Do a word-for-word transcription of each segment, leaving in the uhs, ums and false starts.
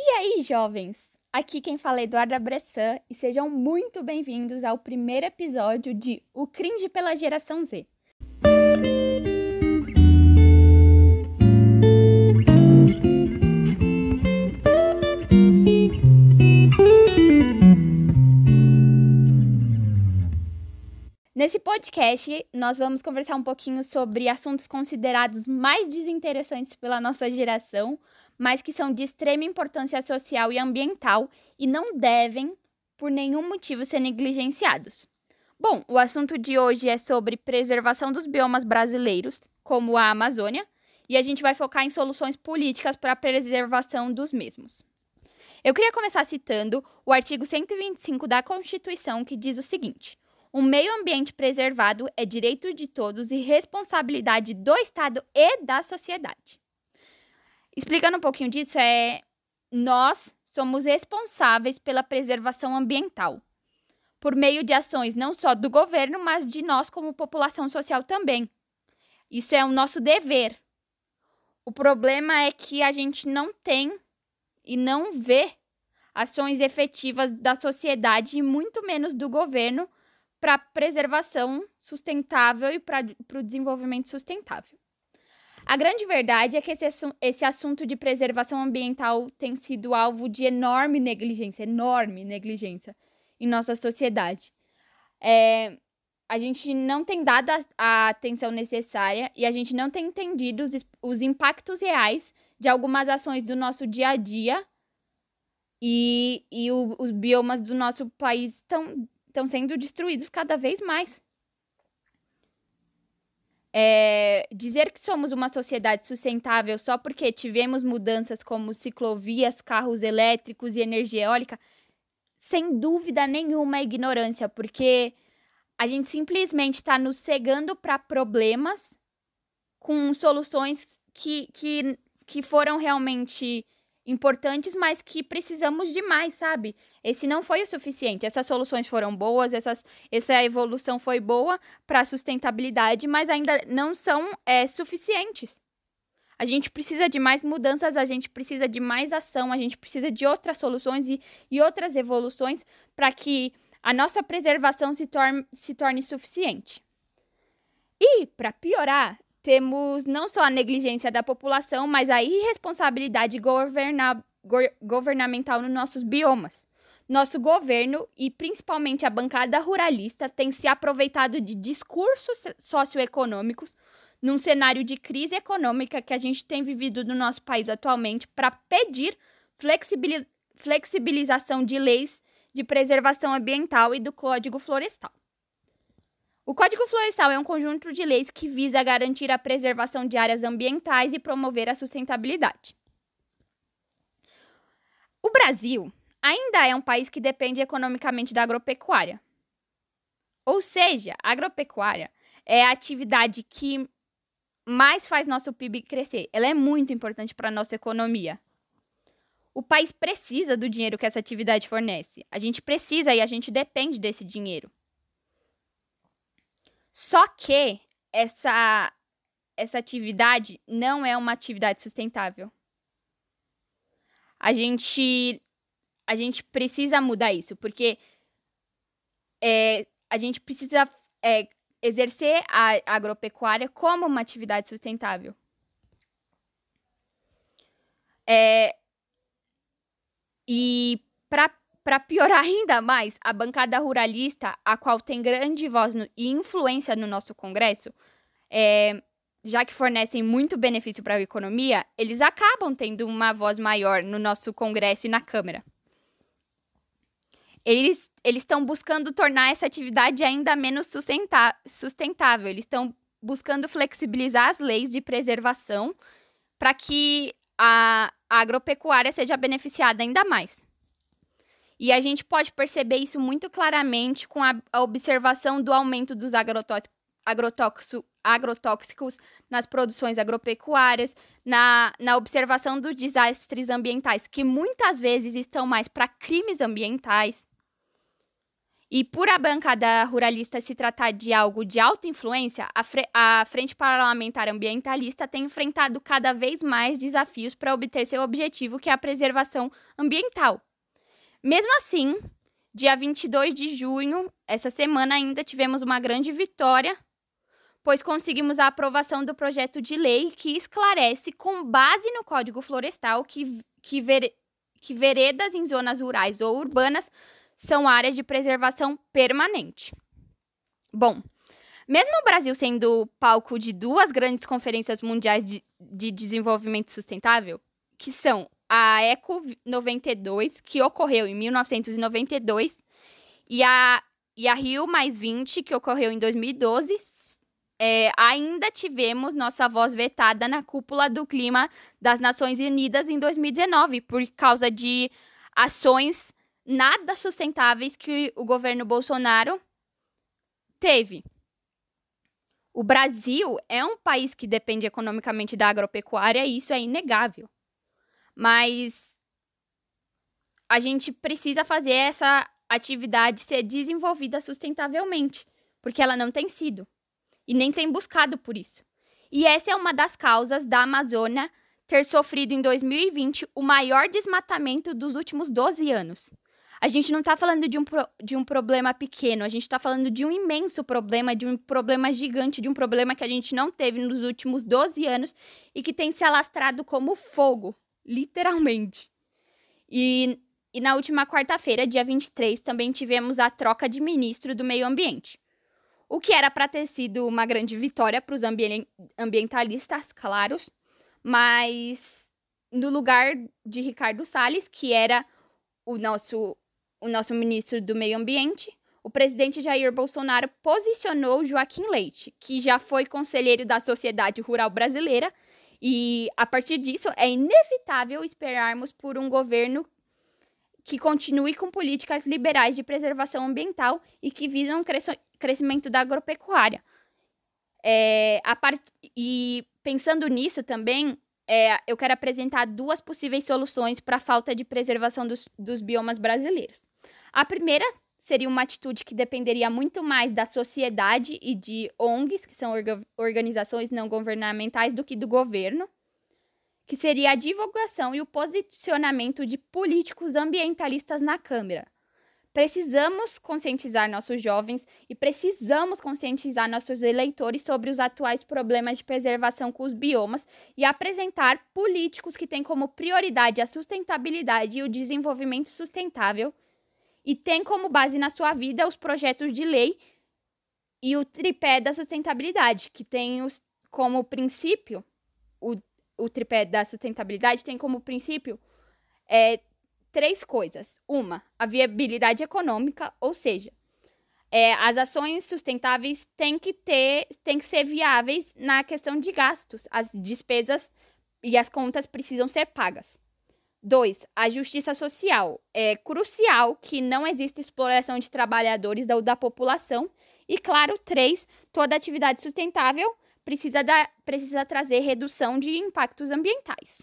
E aí, jovens? Aqui quem fala é Eduarda Bressan e sejam muito bem-vindos ao primeiro episódio de O Cringe pela Geração Z. Nesse podcast, nós vamos conversar um pouquinho sobre assuntos considerados mais desinteressantes pela nossa geração, mas que são de extrema importância social e ambiental e não devem, por nenhum motivo, ser negligenciados. Bom, o assunto de hoje é sobre preservação dos biomas brasileiros, como a Amazônia, e a gente vai focar em soluções políticas para a preservação dos mesmos. Eu queria começar citando o artigo cento e vinte e cinco da Constituição, que diz o seguinte: o meio ambiente preservado é direito de todos e responsabilidade do Estado e da sociedade. Explicando um pouquinho disso, é nós somos responsáveis pela preservação ambiental, por meio de ações não só do governo, mas de nós como população social também. Isso é o nosso dever. O problema é que a gente não tem e não vê ações efetivas da sociedade e muito menos do governo para a preservação sustentável e para o desenvolvimento sustentável. A grande verdade é que esse, esse assunto de preservação ambiental tem sido alvo de enorme negligência, enorme negligência em nossa sociedade. É, a gente não tem dado a, a atenção necessária e a gente não tem entendido os, os impactos reais de algumas ações do nosso dia a dia e, e o, os biomas do nosso país estão... estão sendo destruídos cada vez mais. É, dizer que somos uma sociedade sustentável só porque tivemos mudanças como ciclovias, carros elétricos e energia eólica, sem dúvida nenhuma é ignorância, porque a gente simplesmente está nos cegando para problemas com soluções que, que, que foram realmente importantes, mas que precisamos de mais, sabe? Esse não foi o suficiente. Essas soluções foram boas, essas, essa evolução foi boa para a sustentabilidade, mas ainda não são é, suficientes. A gente precisa de mais mudanças, a gente precisa de mais ação, a gente precisa de outras soluções e, e outras evoluções para que a nossa preservação se torne, se torne suficiente. E, para piorar, temos não só a negligência da população, mas a irresponsabilidade governa- go- governamental nos nossos biomas. Nosso governo, e principalmente a bancada ruralista, tem se aproveitado de discursos socioeconômicos num cenário de crise econômica que a gente tem vivido no nosso país atualmente para pedir flexibiliz- flexibilização de leis de preservação ambiental e do Código Florestal. O Código Florestal é um conjunto de leis que visa garantir a preservação de áreas ambientais e promover a sustentabilidade. O Brasil ainda é um país que depende economicamente da agropecuária. Ou seja, a agropecuária é a atividade que mais faz nosso P I B crescer. Ela é muito importante para a nossa economia. O país precisa do dinheiro que essa atividade fornece. A gente precisa e a gente depende desse dinheiro. Só que essa, essa atividade não é uma atividade sustentável. A gente, a gente precisa mudar isso, porque é, a gente precisa é, exercer a agropecuária como uma atividade sustentável. É, e para Para piorar ainda mais, a bancada ruralista, a qual tem grande voz no, e influência no nosso Congresso, é, já que fornecem muito benefício para a economia, eles acabam tendo uma voz maior no nosso Congresso e na Câmara. Eles estão buscando tornar essa atividade ainda menos sustenta- sustentável. Eles estão buscando flexibilizar as leis de preservação para que a, a agropecuária seja beneficiada ainda mais. E a gente pode perceber isso muito claramente com a, a observação do aumento dos agrotóxicos, agrotóxico, agrotóxicos nas produções agropecuárias, na, na observação dos desastres ambientais, que muitas vezes estão mais para crimes ambientais. E por a bancada ruralista se tratar de algo de alta influência, a, fre- a Frente Parlamentar Ambientalista tem enfrentado cada vez mais desafios para obter seu objetivo, que é a preservação ambiental. Mesmo assim, dia vinte e dois de junho, essa semana ainda tivemos uma grande vitória, pois conseguimos a aprovação do projeto de lei que esclarece, com base no Código Florestal, que, que, ver- que veredas em zonas rurais ou urbanas são áreas de preservação permanente. Bom, mesmo o Brasil sendo palco de duas grandes conferências mundiais de, de desenvolvimento sustentável, que são a Eco noventa e dois, que ocorreu em mil novecentos e noventa e dois, e a, e a Rio mais vinte, que ocorreu em dois mil e doze, é, ainda tivemos nossa voz vetada na cúpula do clima das Nações Unidas em dois mil e dezenove, por causa de ações nada sustentáveis que o governo Bolsonaro teve. O Brasil é um país que depende economicamente da agropecuária e isso é inegável. Mas a gente precisa fazer essa atividade ser desenvolvida sustentavelmente, porque ela não tem sido e nem tem buscado por isso. E essa é uma das causas da Amazônia ter sofrido em dois mil e vinte o maior desmatamento dos últimos doze anos. A gente não está falando de um, pro, de um problema pequeno, a gente está falando de um imenso problema, de um problema gigante, de um problema que a gente não teve nos últimos doze anos e que tem se alastrado como fogo, literalmente. E, e na última quarta-feira, dia vinte e três, também tivemos a troca de ministro do Meio Ambiente. O que era para ter sido uma grande vitória para os ambien- ambientalistas, claros, mas no lugar de Ricardo Salles, que era o nosso... o nosso ministro do Meio Ambiente, o presidente Jair Bolsonaro posicionou Joaquim Leite, que já foi conselheiro da Sociedade Rural Brasileira, e a partir disso é inevitável esperarmos por um governo que continue com políticas liberais de preservação ambiental e que visam o cres- crescimento da agropecuária. É, a part- e pensando nisso também, É, eu quero apresentar duas possíveis soluções para a falta de preservação dos, dos biomas brasileiros. A primeira seria uma atitude que dependeria muito mais da sociedade e de O N Gs, que são orga- organizações não governamentais, do que do governo, que seria a divulgação e o posicionamento de políticos ambientalistas na Câmara. Precisamos conscientizar nossos jovens e precisamos conscientizar nossos eleitores sobre os atuais problemas de preservação com os biomas e apresentar políticos que têm como prioridade a sustentabilidade e o desenvolvimento sustentável e têm como base na sua vida os projetos de lei e o tripé da sustentabilidade, que tem os, como princípio, o, o tripé da sustentabilidade tem como princípio... É, Três coisas. Uma, a viabilidade econômica, ou seja, é, as ações sustentáveis têm que, ter, têm que ser viáveis na questão de gastos. As despesas e as contas precisam ser pagas. Dois, a justiça social. É crucial que não exista exploração de trabalhadores ou da população. E, claro, três, toda atividade sustentável precisa, da, precisa trazer redução de impactos ambientais.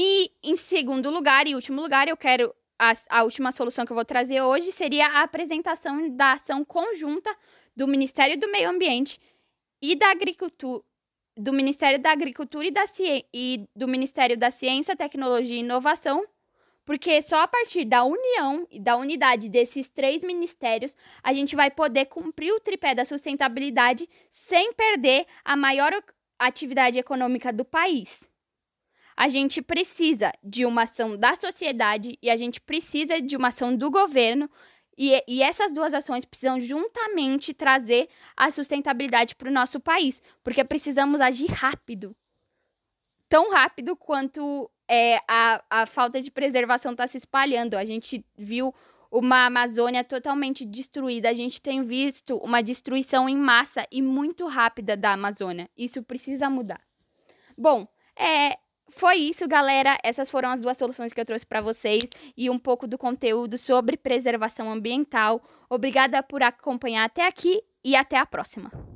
E, em segundo lugar e último lugar, eu quero... A, a última solução que eu vou trazer hoje seria a apresentação da ação conjunta do Ministério do Meio Ambiente e da Agricultura... Do Ministério da Agricultura e, da Ci, e do Ministério da Ciência, Tecnologia e Inovação, porque só a partir da união e da unidade desses três ministérios a gente vai poder cumprir o tripé da sustentabilidade sem perder a maior atividade econômica do país. A gente precisa de uma ação da sociedade e a gente precisa de uma ação do governo e, e essas duas ações precisam juntamente trazer a sustentabilidade para o nosso país, porque precisamos agir rápido, tão rápido quanto é, a, a falta de preservação está se espalhando. A gente viu uma Amazônia totalmente destruída, a gente tem visto uma destruição em massa e muito rápida da Amazônia. Isso precisa mudar. Bom, é... Foi isso, galera. Essas foram as duas soluções que eu trouxe para vocês e um pouco do conteúdo sobre preservação ambiental. Obrigada por acompanhar até aqui e até a próxima.